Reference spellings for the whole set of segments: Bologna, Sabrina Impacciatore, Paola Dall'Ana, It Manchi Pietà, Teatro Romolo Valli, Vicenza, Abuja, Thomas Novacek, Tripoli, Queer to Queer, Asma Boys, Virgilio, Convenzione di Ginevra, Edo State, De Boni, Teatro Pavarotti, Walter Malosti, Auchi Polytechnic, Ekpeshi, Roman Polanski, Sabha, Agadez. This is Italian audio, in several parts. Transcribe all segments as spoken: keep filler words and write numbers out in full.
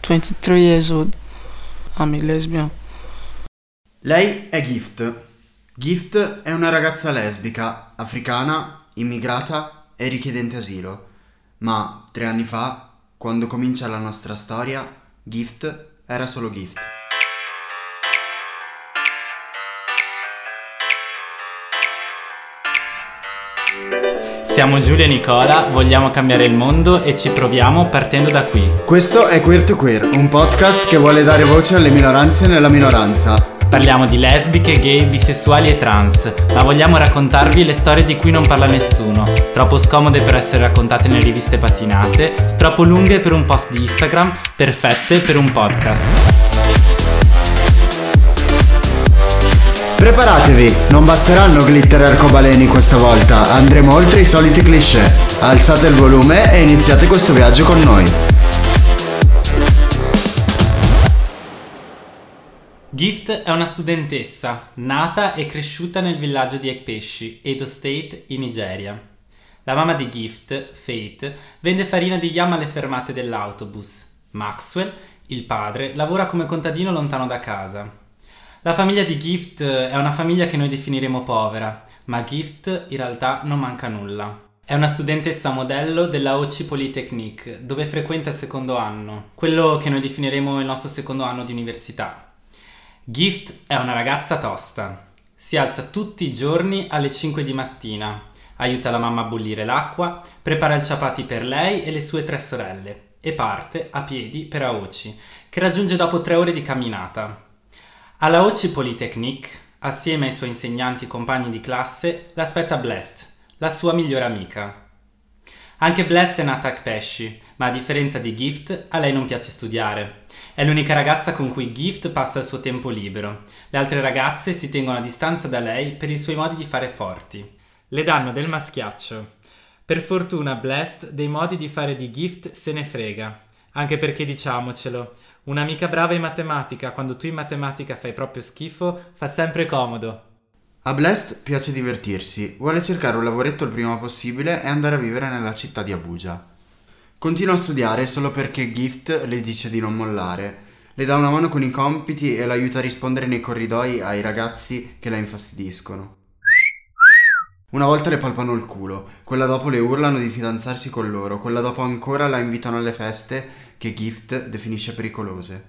twenty-three years old. I'm a lesbian. Lei è Gift. Gift è una ragazza lesbica, africana, immigrata e richiedente asilo. Ma tre anni fa, quando comincia la nostra storia, Gift era solo Gift. Siamo Giulia e Nicola, vogliamo cambiare il mondo e ci proviamo partendo da qui. Questo è Queer to Queer, un podcast che vuole dare voce alle minoranze nella minoranza. Parliamo di lesbiche, gay, bisessuali e trans, ma vogliamo raccontarvi le storie di cui non parla nessuno, troppo scomode per essere raccontate nelle riviste patinate, troppo lunghe per un post di Instagram, perfette per un podcast. Preparatevi, non basteranno glitter e arcobaleni questa volta, andremo oltre i soliti cliché. Alzate il volume e iniziate questo viaggio con noi. Gift è una studentessa, nata e cresciuta nel villaggio di Ekpeshi, Edo State, in Nigeria. La mamma di Gift, Faith, vende farina di yam alle fermate dell'autobus. Maxwell, il padre, lavora come contadino lontano da casa. La famiglia di Gift è una famiglia che noi definiremo povera, ma Gift in realtà non manca nulla. È una studentessa modello della Auchi Polytechnic, dove frequenta il secondo anno, quello che noi definiremo il nostro secondo anno di università. Gift è una ragazza tosta. Si alza tutti i giorni alle cinque di mattina, aiuta la mamma a bollire l'acqua, prepara il ciapati per lei e le sue tre sorelle e parte a piedi per Auchi, che raggiunge dopo tre ore di camminata. Alla Auchi Polytechnic, assieme ai suoi insegnanti e compagni di classe, l'aspetta Blessed, la sua migliore amica. Anche Blessed è nata a Ekpeshi, ma a differenza di Gift, a lei non piace studiare. È l'unica ragazza con cui Gift passa il suo tempo libero. Le altre ragazze si tengono a distanza da lei per i suoi modi di fare forti. Le danno del maschiaccio. Per fortuna Blessed dei modi di fare di Gift se ne frega. Anche perché, diciamocelo, un'amica brava in matematica, quando tu in matematica fai proprio schifo, fa sempre comodo. A Blessed piace divertirsi, vuole cercare un lavoretto il prima possibile e andare a vivere nella città di Abuja. Continua a studiare solo perché Gift le dice di non mollare, le dà una mano con i compiti e l'aiuta a rispondere nei corridoi ai ragazzi che la infastidiscono. Una volta le palpano il culo, quella dopo le urlano di fidanzarsi con loro, quella dopo ancora la invitano alle feste che Gift definisce pericolose.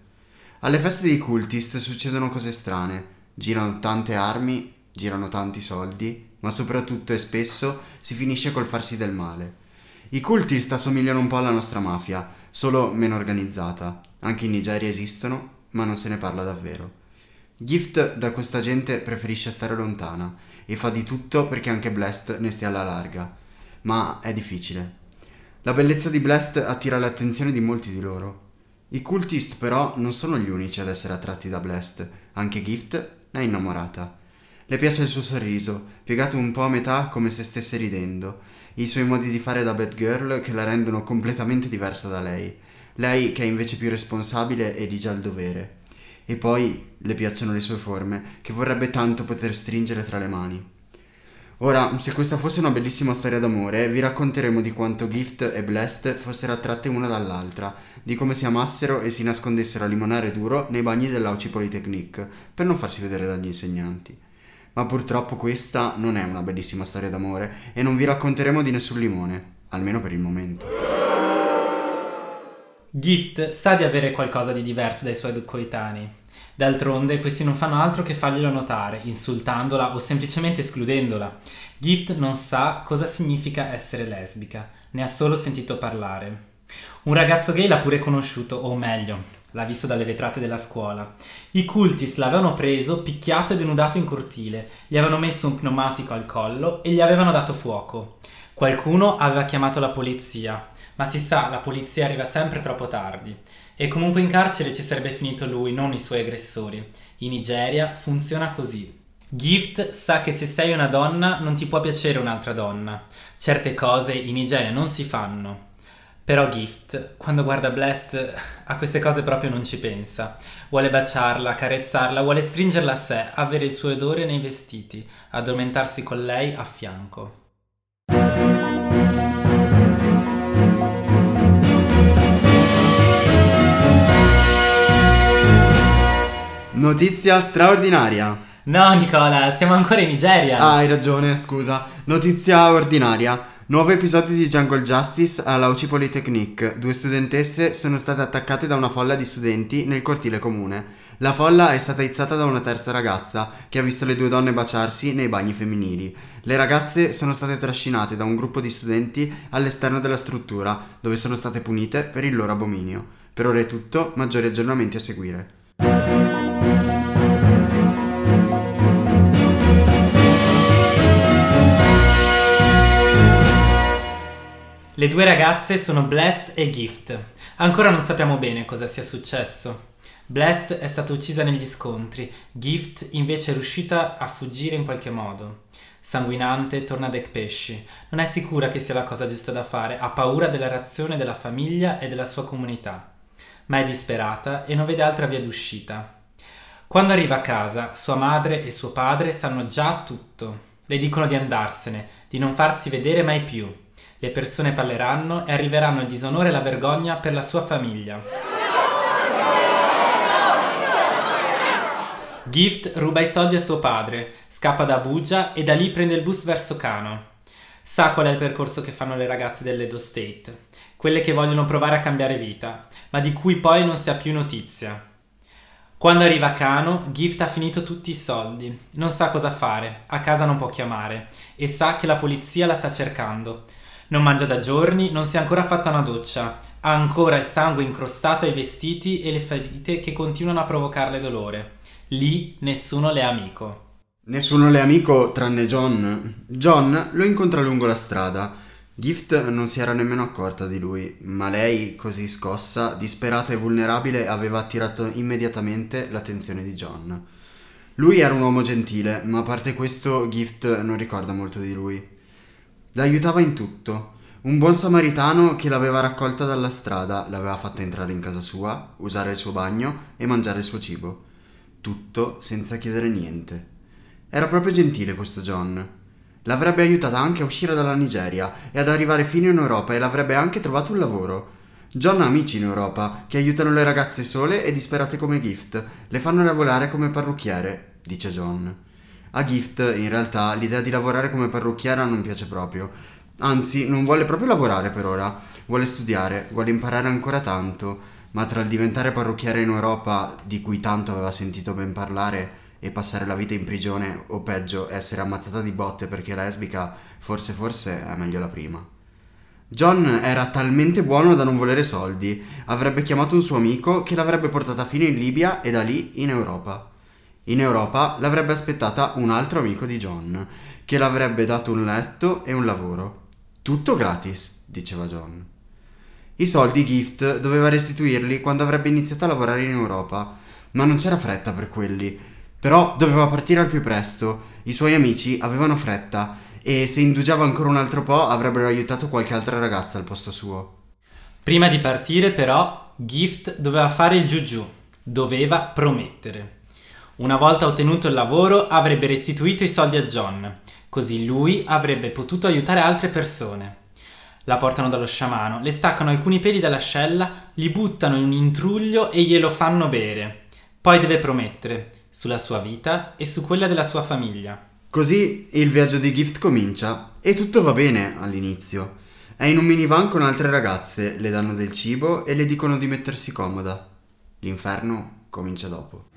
Alle feste dei cultist succedono cose strane, girano tante armi, girano tanti soldi, ma soprattutto e spesso si finisce col farsi del male. I cultist assomigliano un po' alla nostra mafia, solo meno organizzata. Anche in Nigeria esistono, ma non se ne parla davvero. Gift da questa gente preferisce stare lontana e fa di tutto perché anche Blessed ne stia alla larga, ma è difficile. La bellezza di Blessed attira l'attenzione di molti di loro. I cultist però non sono gli unici ad essere attratti da Blessed, anche Gift ne è innamorata. Le piace il suo sorriso, piegato un po' a metà come se stesse ridendo, i suoi modi di fare da bad girl che la rendono completamente diversa da lei, lei che è invece più responsabile e dice al dovere. E poi le piacciono le sue forme, che vorrebbe tanto poter stringere tra le mani. Ora, se questa fosse una bellissima storia d'amore, vi racconteremo di quanto Gift e Blessed fossero attratte una dall'altra, di come si amassero e si nascondessero a limonare duro nei bagni dell'Auchi Polytechnic, per non farsi vedere dagli insegnanti. Ma purtroppo questa non è una bellissima storia d'amore, e non vi racconteremo di nessun limone, almeno per il momento. Gift sa di avere qualcosa di diverso dai suoi coetanei. D'altronde questi non fanno altro che farglielo notare, insultandola o semplicemente escludendola. Gift non sa cosa significa essere lesbica, ne ha solo sentito parlare. Un ragazzo gay l'ha pure conosciuto, o meglio, l'ha visto dalle vetrate della scuola. I cultist l'avevano preso, picchiato e denudato in cortile, gli avevano messo un pneumatico al collo e gli avevano dato fuoco. Qualcuno aveva chiamato la polizia, ma si sa, la polizia arriva sempre troppo tardi. E comunque in carcere ci sarebbe finito lui, non i suoi aggressori. In Nigeria funziona così. Gift sa che se sei una donna non ti può piacere un'altra donna. Certe cose in Nigeria non si fanno. Però Gift, quando guarda Blessed, a queste cose proprio non ci pensa. Vuole baciarla, carezzarla, vuole stringerla a sé, avere il suo odore nei vestiti, addormentarsi con lei a fianco. Notizia straordinaria! No Nicola, siamo ancora in Nigeria. Ah, hai ragione, scusa. Notizia ordinaria. Nuovo episodio di Jungle Justice alla Auchi Polytechnic. Due studentesse sono state attaccate da una folla di studenti nel cortile comune. La folla è stata izzata da una terza ragazza, che ha visto le due donne baciarsi nei bagni femminili. Le ragazze sono state trascinate da un gruppo di studenti all'esterno della struttura, dove sono state punite per il loro abominio. Per ora è tutto, maggiori aggiornamenti a seguire. Le due ragazze sono Blessed e Gift. Ancora non sappiamo bene cosa sia successo. Blessed è stata uccisa negli scontri, Gift invece è riuscita a fuggire in qualche modo. Sanguinante torna ad Ekpeshi. Non è sicura che sia la cosa giusta da fare, ha paura della reazione della famiglia e della sua comunità. Ma è disperata e non vede altra via d'uscita. Quando arriva a casa, sua madre e suo padre sanno già tutto. Le dicono di andarsene, di non farsi vedere mai più. Le persone parleranno e arriveranno il disonore e la vergogna per la sua famiglia. Gift ruba i soldi a suo padre, scappa da Abuja e da lì prende il bus verso Kano. Sa qual è il percorso che fanno le ragazze dell'Edo State, quelle che vogliono provare a cambiare vita, ma di cui poi non si ha più notizia. Quando arriva a Kano, Gift ha finito tutti i soldi, non sa cosa fare, a casa non può chiamare e sa che la polizia la sta cercando. Non mangia da giorni, non si è ancora fatta una doccia, ha ancora il sangue incrostato ai vestiti e le ferite che continuano a provocarle dolore. Lì nessuno le è amico. Nessuno le è amico tranne John. John lo incontra lungo la strada. Gift non si era nemmeno accorta di lui, ma lei, così scossa, disperata e vulnerabile, aveva attirato immediatamente l'attenzione di John. Lui era un uomo gentile, ma a parte questo Gift non ricorda molto di lui. L'aiutava in tutto. Un buon samaritano che l'aveva raccolta dalla strada, l'aveva fatta entrare in casa sua, usare il suo bagno e mangiare il suo cibo. Tutto senza chiedere niente. Era proprio gentile questo John. L'avrebbe aiutata anche a uscire dalla Nigeria e ad arrivare fino in Europa e l'avrebbe anche trovato un lavoro. John ha amici in Europa che aiutano le ragazze sole e disperate come Gift. Le fanno lavorare come parrucchiere, dice John. A Gift, in realtà, l'idea di lavorare come parrucchiera non piace proprio. Anzi, non vuole proprio lavorare per ora. Vuole studiare, vuole imparare ancora tanto, ma tra il diventare parrucchiera in Europa, di cui tanto aveva sentito ben parlare, e passare la vita in prigione, o peggio, essere ammazzata di botte perché è lesbica, forse forse è meglio la prima. John era talmente buono da non volere soldi. Avrebbe chiamato un suo amico che l'avrebbe portata fino in Libia e da lì in Europa. In Europa l'avrebbe aspettata un altro amico di John, che l'avrebbe dato un letto e un lavoro. Tutto gratis, diceva John. I soldi Gift doveva restituirli quando avrebbe iniziato a lavorare in Europa, ma non c'era fretta per quelli. Però doveva partire al più presto, i suoi amici avevano fretta e se indugiava ancora un altro po' avrebbero aiutato qualche altra ragazza al posto suo. Prima di partire però, Gift doveva fare il giugiù, doveva promettere. Una volta ottenuto il lavoro avrebbe restituito i soldi a John, così lui avrebbe potuto aiutare altre persone. La portano dallo sciamano, le staccano alcuni peli dall'ascella, li buttano in un intruglio e glielo fanno bere. Poi deve promettere, sulla sua vita e su quella della sua famiglia. Così il viaggio di Gift comincia e tutto va bene all'inizio. È in un minivan con altre ragazze, le danno del cibo e le dicono di mettersi comoda. L'inferno comincia dopo.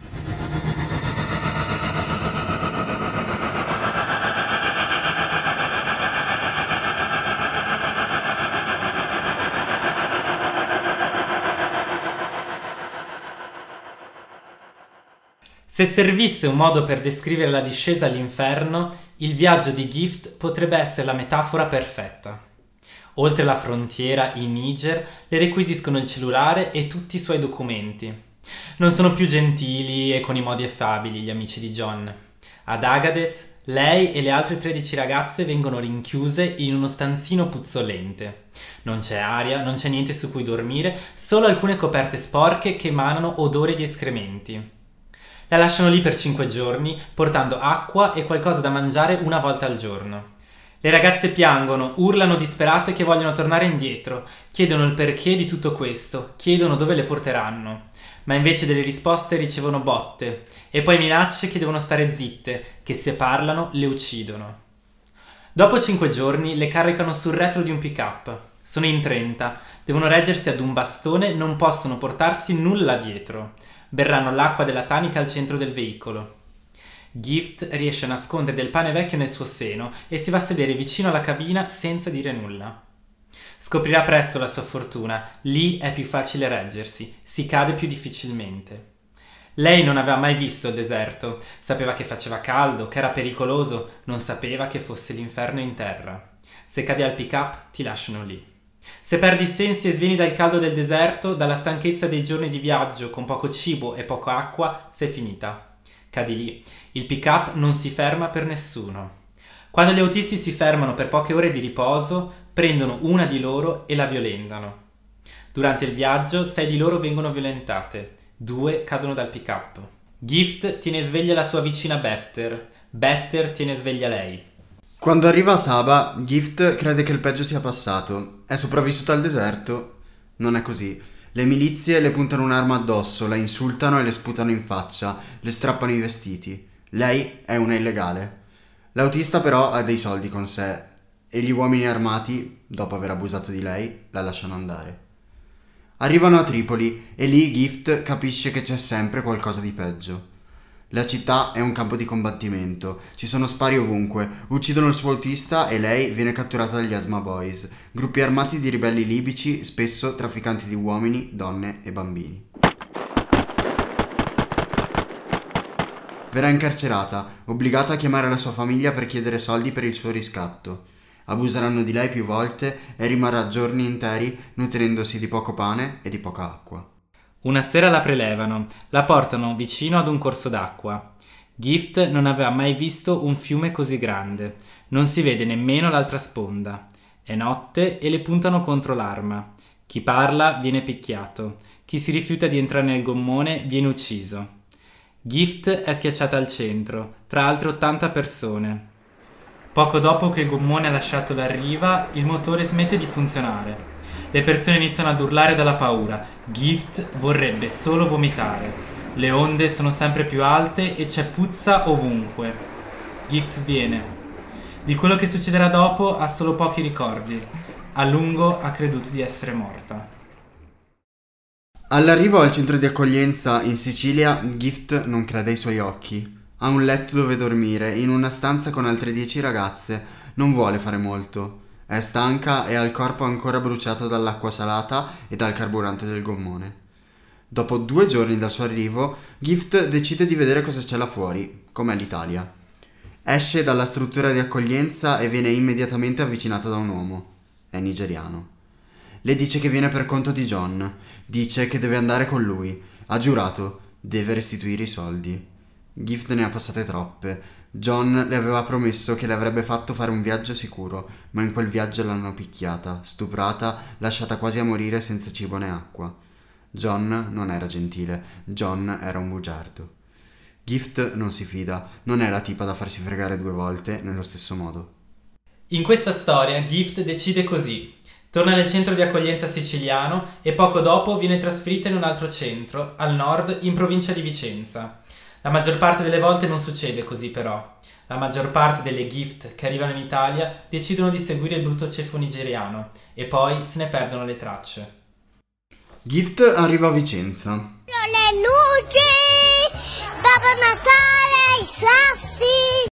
Se servisse un modo per descrivere la discesa all'inferno, Il viaggio di Gift potrebbe essere la metafora perfetta. Oltre la frontiera in Niger, le requisiscono il cellulare e tutti i suoi documenti. Non sono più gentili e con i modi affabili gli amici di John. Ad Agadez, lei e le altre tredici ragazze vengono rinchiuse in uno stanzino puzzolente. Non c'è aria, non c'è niente su cui dormire, solo alcune coperte sporche che emanano odore di escrementi. La lasciano lì per cinque giorni, portando acqua e qualcosa da mangiare una volta al giorno. Le ragazze piangono, urlano disperate che vogliono tornare indietro, chiedono il perché di tutto questo, chiedono dove le porteranno, ma invece delle risposte ricevono botte e poi minacce che devono stare zitte, che se parlano le uccidono. Dopo cinque giorni le caricano sul retro di un pick-up. Sono in trenta, devono reggersi ad un bastone, non possono portarsi nulla dietro. Berranno l'acqua della tanica al centro del veicolo. Gift riesce a nascondere del pane vecchio nel suo seno e si va a sedere vicino alla cabina senza dire nulla. Scoprirà presto la sua fortuna, lì è più facile reggersi, si cade più difficilmente. Lei non aveva mai visto il deserto, sapeva che faceva caldo, che era pericoloso, non sapeva che fosse l'inferno in terra. Se cadi al pick-up ti lasciano lì. Se perdi i sensi e svieni dal caldo del deserto, dalla stanchezza dei giorni di viaggio con poco cibo e poca acqua, sei finita. Cadi lì. Il pick-up non si ferma per nessuno. Quando gli autisti si fermano per poche ore di riposo, prendono una di loro e la violentano. Durante il viaggio, sei di loro vengono violentate. Due cadono dal pick-up. Gift tiene sveglia la sua vicina Better. Better tiene sveglia lei. Quando arriva a Sabha, Gift crede che il peggio sia passato. È sopravvissuta al deserto? Non è così. Le milizie le puntano un'arma addosso, la insultano e le sputano in faccia, le strappano i vestiti. Lei è una illegale. L'autista però ha dei soldi con sé e gli uomini armati, dopo aver abusato di lei, la lasciano andare. Arrivano a Tripoli e lì Gift capisce che c'è sempre qualcosa di peggio. La città è un campo di combattimento, ci sono spari ovunque, uccidono il suo autista e lei viene catturata dagli Asma Boys, gruppi armati di ribelli libici, spesso trafficanti di uomini, donne e bambini. Verrà incarcerata, obbligata a chiamare la sua famiglia per chiedere soldi per il suo riscatto. Abuseranno di lei più volte e rimarrà giorni interi nutrendosi di poco pane e di poca acqua. Una sera la prelevano, la portano vicino ad un corso d'acqua. Gift non aveva mai visto un fiume così grande, non si vede nemmeno l'altra sponda. È notte e le puntano contro l'arma. Chi parla viene picchiato, chi si rifiuta di entrare nel gommone viene ucciso. Gift è schiacciata al centro, tra altre ottanta persone. Poco dopo che il gommone ha lasciato la riva, il motore smette di funzionare. Le persone iniziano ad urlare dalla paura. Gift vorrebbe solo vomitare. Le onde sono sempre più alte e c'è puzza ovunque. Gift sviene. Di quello che succederà dopo ha solo pochi ricordi. A lungo ha creduto di essere morta. All'arrivo al centro di accoglienza in Sicilia, Gift non crede ai suoi occhi. Ha un letto dove dormire, in una stanza con altre dieci ragazze. Non vuole fare molto. È stanca e ha il corpo ancora bruciato dall'acqua salata e dal carburante del gommone. Dopo due giorni dal suo arrivo, Gift decide di vedere cosa c'è là fuori, com'è l'Italia. Esce dalla struttura di accoglienza e viene immediatamente avvicinata da un uomo. È nigeriano. Le dice che viene per conto di John. Dice che deve andare con lui. Ha giurato. Deve restituire i soldi. Gift ne ha passate troppe. John le aveva promesso che le avrebbe fatto fare un viaggio sicuro, ma in quel viaggio l'hanno picchiata, stuprata, lasciata quasi a morire senza cibo né acqua. John non era gentile, John era un bugiardo. Gift non si fida, non è la tipa da farsi fregare due volte nello stesso modo. In questa storia Gift decide così. Torna nel centro di accoglienza siciliano e poco dopo viene trasferita in un altro centro, al nord, in provincia di Vicenza. La maggior parte delle volte non succede così però. La maggior parte delle Gift che arrivano in Italia decidono di seguire il brutto ceffo nigeriano e poi se ne perdono le tracce. Gift arriva a Vicenza. Le luci! Babbo Natale! I sassi!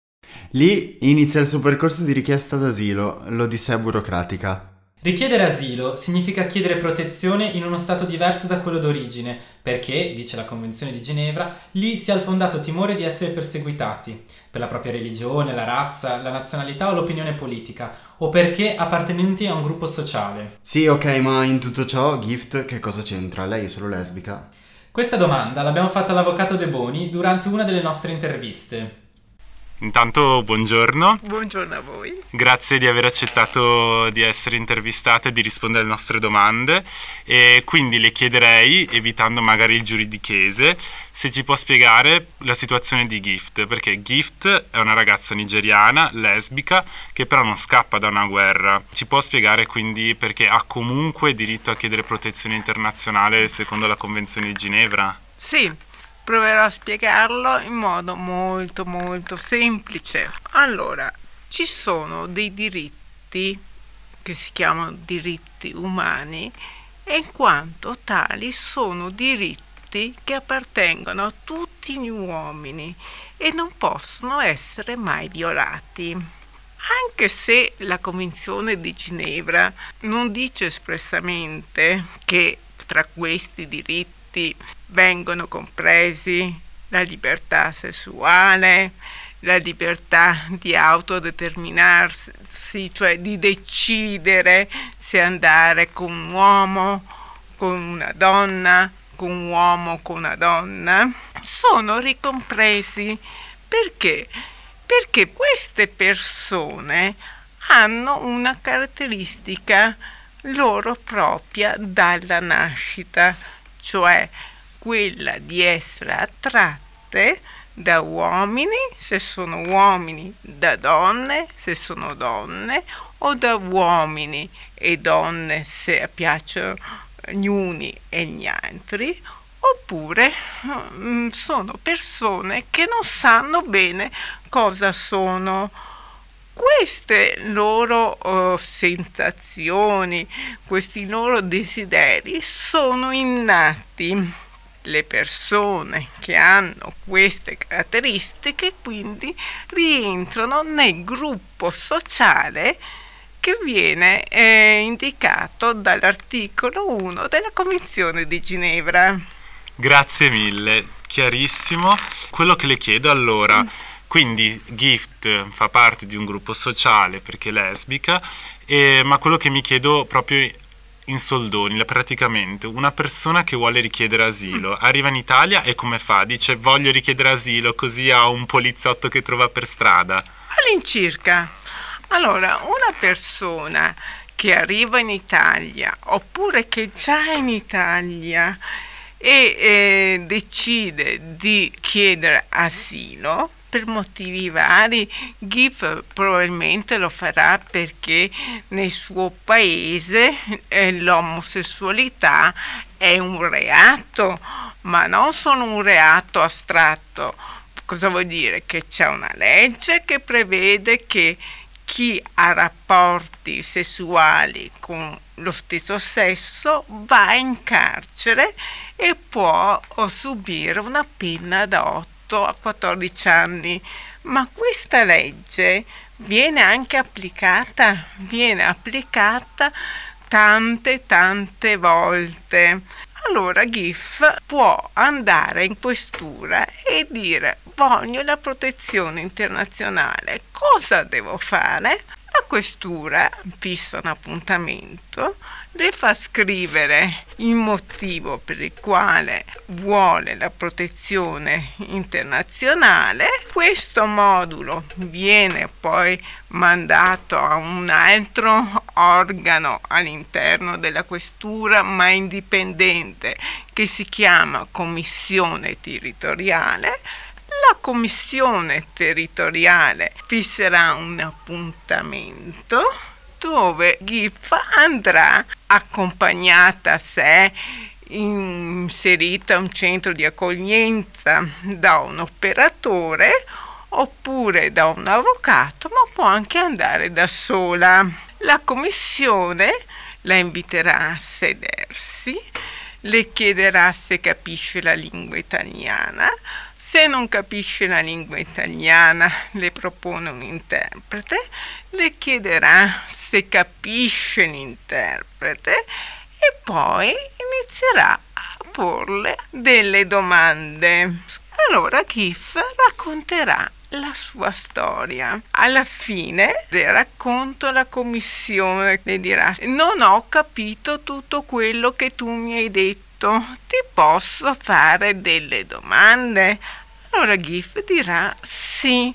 Lì inizia il suo percorso di richiesta d'asilo, l'odissea burocratica. Richiedere asilo significa chiedere protezione in uno stato diverso da quello d'origine, perché, dice la Convenzione di Ginevra, lì si ha il fondato timore di essere perseguitati, per la propria religione, la razza, la nazionalità o l'opinione politica, o perché appartenenti a un gruppo sociale. Sì, ok, ma in tutto ciò, Gift, che cosa c'entra? Lei è solo lesbica? Questa domanda l'abbiamo fatta all'avvocato De Boni durante una delle nostre interviste. Intanto buongiorno. Buongiorno a voi. Grazie di aver accettato di essere intervistata e di rispondere alle nostre domande. E quindi le chiederei, evitando magari il giuridichese, se ci può spiegare la situazione di Gift, perché Gift è una ragazza nigeriana, lesbica, che però non scappa da una guerra. Ci può spiegare quindi perché ha comunque diritto a chiedere protezione internazionale secondo la Convenzione di Ginevra? Sì. Proverò a spiegarlo in modo molto molto semplice. Allora, ci sono dei diritti che si chiamano diritti umani e in quanto tali sono diritti che appartengono a tutti gli uomini e non possono essere mai violati. Anche se la Convenzione di Ginevra non dice espressamente che tra questi diritti vengono compresi la libertà sessuale, la libertà di autodeterminarsi, cioè di decidere se andare con un uomo, con una donna, con un uomo, con una donna, sono ricompresi. Perché? Perché queste persone hanno una caratteristica loro propria dalla nascita, cioè quella di essere attratte da uomini, se sono uomini, da donne, se sono donne, o da uomini e donne, se piacciono gli uni e gli altri, oppure sono persone che non sanno bene cosa sono. Queste loro oh, sensazioni, questi loro desideri sono innati. Le persone che hanno queste caratteristiche quindi rientrano nel gruppo sociale che viene eh, indicato dall'articolo uno della Convenzione di Ginevra. Grazie mille, chiarissimo. Quello che le chiedo allora... Mm. Quindi Gift fa parte di un gruppo sociale perché è lesbica, eh, ma quello che mi chiedo proprio in soldoni, praticamente una persona che vuole richiedere asilo arriva in Italia e come fa? Dice voglio richiedere asilo così ha un poliziotto che trova per strada. All'incirca. Allora, una persona che arriva in Italia oppure che già è in Italia e eh, decide di chiedere asilo, per motivi vari, Gift probabilmente lo farà perché nel suo paese eh, l'omosessualità è un reato, ma non solo un reato astratto. Cosa vuol dire? Che c'è una legge che prevede che chi ha rapporti sessuali con lo stesso sesso va in carcere e può subire una penna da otto a quattordici anni, ma questa legge viene anche applicata, viene applicata tante tante volte. Allora Gift può andare in questura e dire voglio la protezione internazionale, cosa devo fare? La questura fissa un appuntamento, le fa scrivere il motivo per il quale vuole la protezione internazionale. Questo modulo viene poi mandato a un altro organo all'interno della questura, ma indipendente, che si chiama Commissione Territoriale. La commissione territoriale fisserà un appuntamento dove Gift andrà accompagnata, se è inserita a un centro di accoglienza, da un operatore oppure da un avvocato, ma può anche andare da sola. La commissione la inviterà a sedersi, le chiederà se capisce la lingua italiana. Se non capisce la lingua italiana, le propone un interprete, le chiederà se capisce l'interprete, e poi inizierà a porle delle domande. Allora Kif racconterà la sua storia. Alla fine del racconto la commissione le dirà: non ho capito tutto quello che tu mi hai detto, ti posso fare delle domande? Allora Gif dirà sì,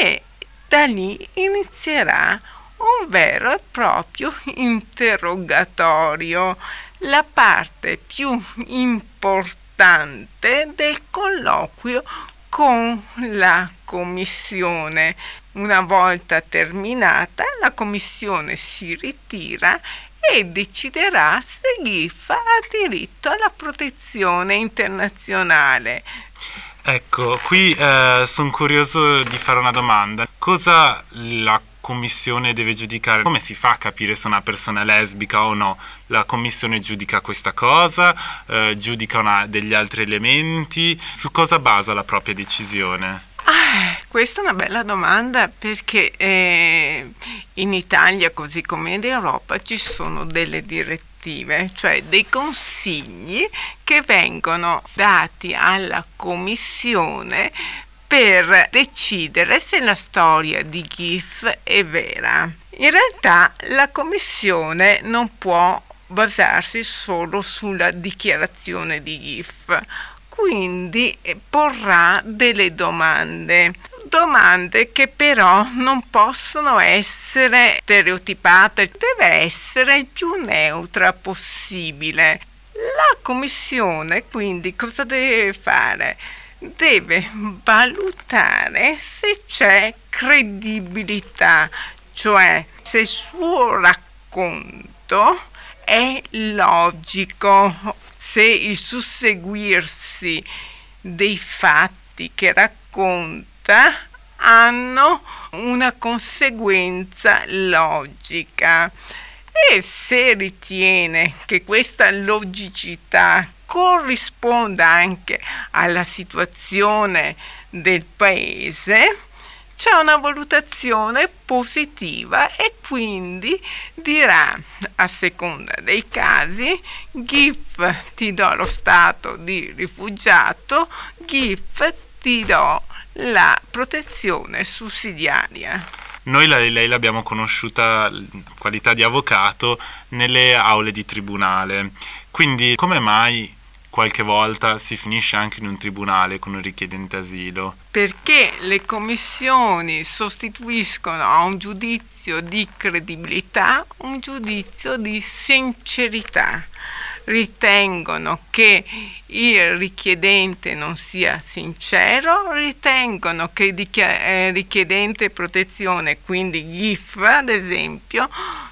e da lì inizierà un vero e proprio interrogatorio, la parte più importante del colloquio con la commissione. Una volta terminata, la commissione si ritira e deciderà se Gif ha diritto alla protezione internazionale. Ecco, qui eh, sono curioso di fare una domanda. Cosa la commissione deve giudicare? Come si fa a capire se una persona è lesbica o no? La commissione giudica questa cosa, eh, giudica una, degli altri elementi? Su cosa basa la propria decisione? Ah, questa è una bella domanda, perché eh, in Italia, così come in Europa, ci sono delle direttive, cioè dei consigli che vengono dati alla commissione per decidere se la storia di Gif è vera. In realtà la commissione non può basarsi solo sulla dichiarazione di Gif, quindi porrà delle domande. Domande che però non possono essere stereotipate, deve essere il più neutra possibile. La commissione quindi cosa deve fare? Deve valutare se c'è credibilità, cioè se il suo racconto è logico, se il susseguirsi dei fatti che racconta hanno una conseguenza logica, e se ritiene che questa logicità corrisponda anche alla situazione del paese, c'è una valutazione positiva e quindi dirà, a seconda dei casi, Gif ti do lo stato di rifugiato, Gif ti do la protezione sussidiaria. Noi la, lei l'abbiamo conosciuta in qualità di avvocato nelle aule di tribunale, quindi come mai qualche volta si finisce anche in un tribunale con un richiedente asilo? Perché le commissioni sostituiscono a un giudizio di credibilità un giudizio di sincerità. Ritengono che il richiedente non sia sincero, ritengono che il richiedente protezione, quindi Gif ad esempio,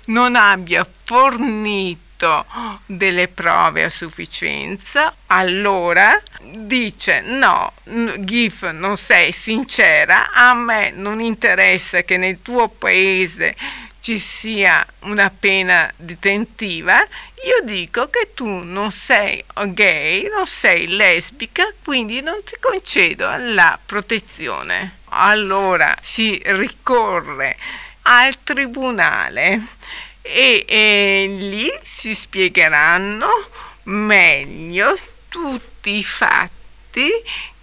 non abbia fornito delle prove a sufficienza, allora dice no, Gif non sei sincera, a me non interessa che nel tuo paese ci sia una pena detentiva, io dico che tu non sei gay, non sei lesbica, quindi non ti concedo la protezione. Allora si ricorre al tribunale e, e lì si spiegheranno meglio tutti i fatti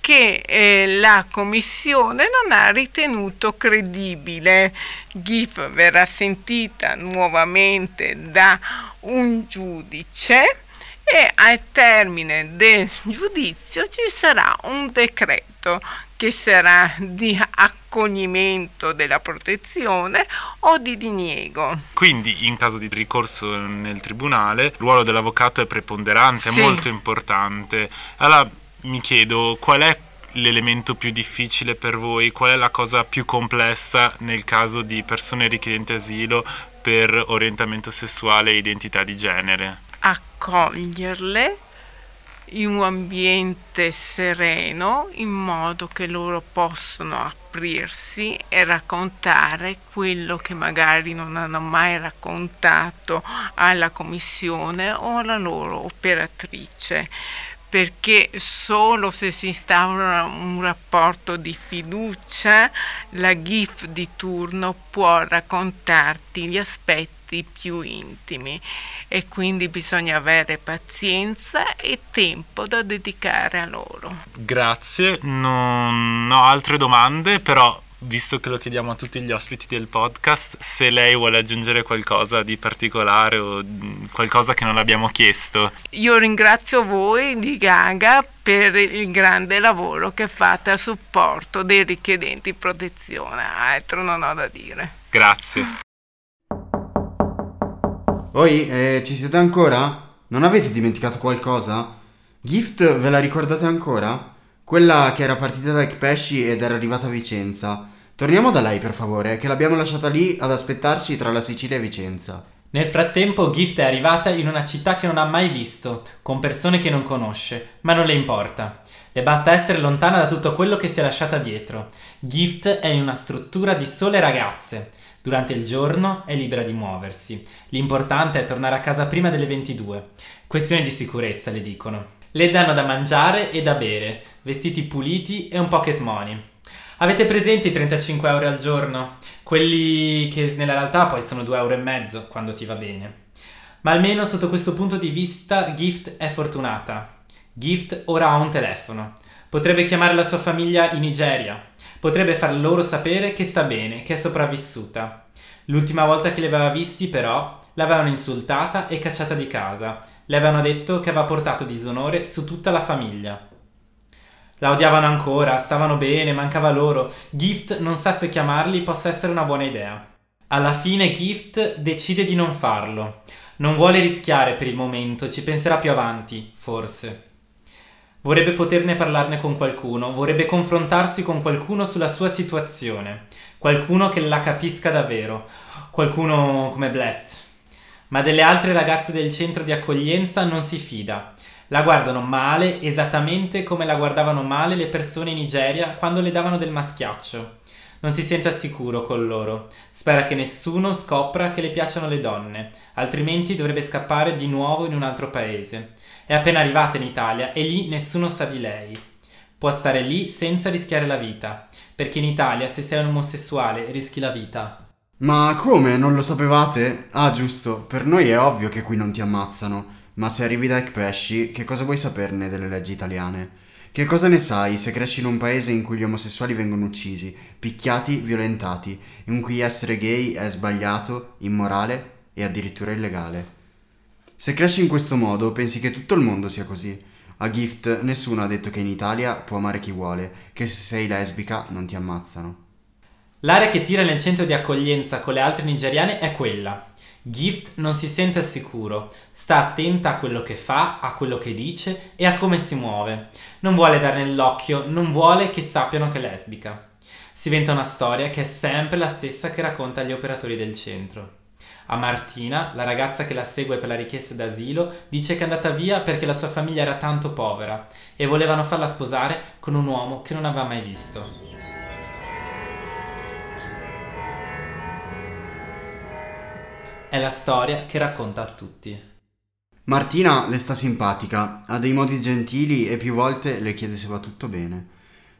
che eh, la commissione non ha ritenuto credibile. Gif verrà sentita nuovamente da un giudice e al termine del giudizio ci sarà un decreto che sarà di accoglimento della protezione o di diniego. Quindi in caso di ricorso nel tribunale il ruolo dell'avvocato è preponderante, sì, è molto importante. Allora, mi chiedo, qual è l'elemento più difficile per voi? Qual è la cosa più complessa nel caso di persone richiedenti asilo per orientamento sessuale e identità di genere? Accoglierle in un ambiente sereno, in modo che loro possano aprirsi e raccontare quello che magari non hanno mai raccontato alla commissione o alla loro operatrice. perché solo se si instaura un rapporto di fiducia, la GIF di turno può raccontarti gli aspetti più intimi, e quindi bisogna avere pazienza e tempo da dedicare a loro. Grazie, non ho altre domande, però visto che lo chiediamo a tutti gli ospiti del podcast, se lei vuole aggiungere qualcosa di particolare o qualcosa che non l'abbiamo chiesto. Io ringrazio voi di Gaga per il grande lavoro che fate a supporto dei richiedenti protezione, altro non ho da dire. Grazie. Voi eh, ci siete ancora? Non avete dimenticato qualcosa? Gift ve la ricordate ancora? Quella che era partita da Ekpeshi ed era arrivata a Vicenza. Torniamo da lei, per favore, che l'abbiamo lasciata lì ad aspettarci tra la Sicilia e Vicenza. Nel frattempo Gift è arrivata in una città che non ha mai visto, con persone che non conosce, ma non le importa. Le basta essere lontana da tutto quello che si è lasciata dietro. Gift è in una struttura di sole ragazze. Durante il giorno è libera di muoversi. L'importante è tornare a casa prima delle ventidue. Questione di sicurezza, le dicono. Le danno da mangiare e da bere, vestiti puliti e un pocket money. Avete presenti i trentacinque euro al giorno? Quelli che nella realtà poi sono due euro e mezzo quando ti va bene. Ma almeno sotto questo punto di vista Gift è fortunata. Gift ora ha un telefono. Potrebbe chiamare la sua famiglia in Nigeria. Potrebbe far loro sapere che sta bene, che è sopravvissuta. L'ultima volta che li aveva visti però l'avevano insultata e cacciata di casa. Le avevano detto che aveva portato disonore su tutta la famiglia. La odiavano ancora, stavano bene, mancava loro. Gift non sa se chiamarli possa essere una buona idea. Alla fine Gift decide di non farlo. Non vuole rischiare per il momento, ci penserà più avanti, forse. Vorrebbe poterne parlarne con qualcuno, vorrebbe confrontarsi con qualcuno sulla sua situazione. Qualcuno che la capisca davvero. Qualcuno come Blessed. Ma delle altre ragazze del centro di accoglienza non si fida. La guardano male, esattamente come la guardavano male le persone in Nigeria quando le davano del maschiaccio. Non si sente al sicuro con loro. Spera che nessuno scopra che le piacciono le donne, altrimenti dovrebbe scappare di nuovo in un altro paese. È appena arrivata in Italia e lì nessuno sa di lei. Può stare lì senza rischiare la vita, perché in Italia se sei un omosessuale rischi la vita. Ma come? Non lo sapevate? Ah, giusto, per noi è ovvio che qui non ti ammazzano, ma se arrivi da Ekpeshi, che cosa vuoi saperne delle leggi italiane? Che cosa ne sai se cresci in un paese in cui gli omosessuali vengono uccisi, picchiati, violentati, in cui essere gay è sbagliato, immorale e addirittura illegale? Se cresci in questo modo, pensi che tutto il mondo sia così. A Gift nessuno ha detto che in Italia può amare chi vuole, che se sei lesbica non ti ammazzano. L'area che tira nel centro di accoglienza con le altre nigeriane è quella. Gift non si sente al sicuro, sta attenta a quello che fa, a quello che dice e a come si muove. Non vuole dare nell'occhio, non vuole che sappiano che è lesbica. Si inventa una storia che è sempre la stessa che racconta agli operatori del centro. A Martina, la ragazza che la segue per la richiesta d'asilo, dice che è andata via perché la sua famiglia era tanto povera e volevano farla sposare con un uomo che non aveva mai visto. È la storia che racconta a tutti. Martina le sta simpatica, ha dei modi gentili e più volte le chiede se va tutto bene.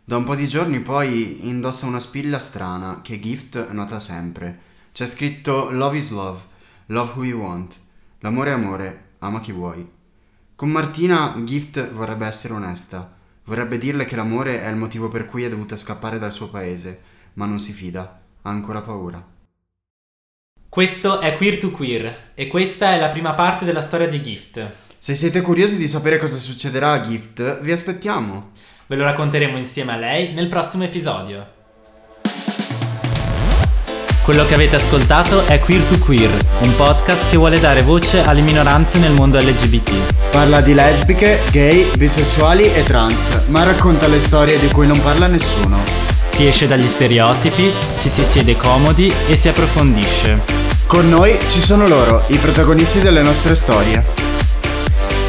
Da un po' di giorni poi indossa una spilla strana che Gift nota sempre. C'è scritto Love is love, love who you want. L'amore è amore, ama chi vuoi. Con Martina Gift vorrebbe essere onesta. Vorrebbe dirle che l'amore è il motivo per cui è dovuta scappare dal suo paese, ma non si fida, ha ancora paura. Questo è Queer to Queer e questa è la prima parte della storia di Gift. Se siete curiosi di sapere cosa succederà a Gift, vi aspettiamo. Ve lo racconteremo insieme a lei nel prossimo episodio. Quello che avete ascoltato è Queer to Queer, un podcast che vuole dare voce alle minoranze nel mondo L G B T. Parla di lesbiche, gay, bisessuali e trans, ma racconta le storie di cui non parla nessuno. Si esce dagli stereotipi, ci si siede comodi e si approfondisce. Con noi ci sono loro, i protagonisti delle nostre storie.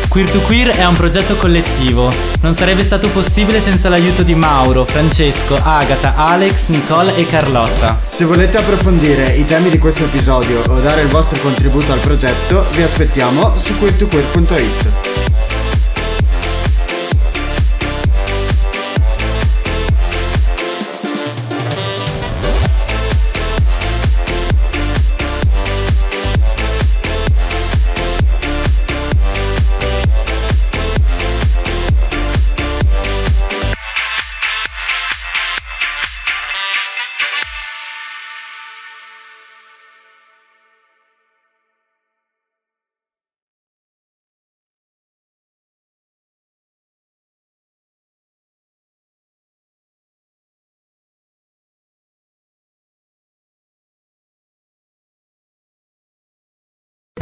Queer to Queer è un progetto collettivo. Non sarebbe stato possibile senza l'aiuto di Mauro, Francesco, Agata, Alex, Nicole e Carlotta. Se volete approfondire i temi di questo episodio o dare il vostro contributo al progetto, vi aspettiamo su queer to queer punto it.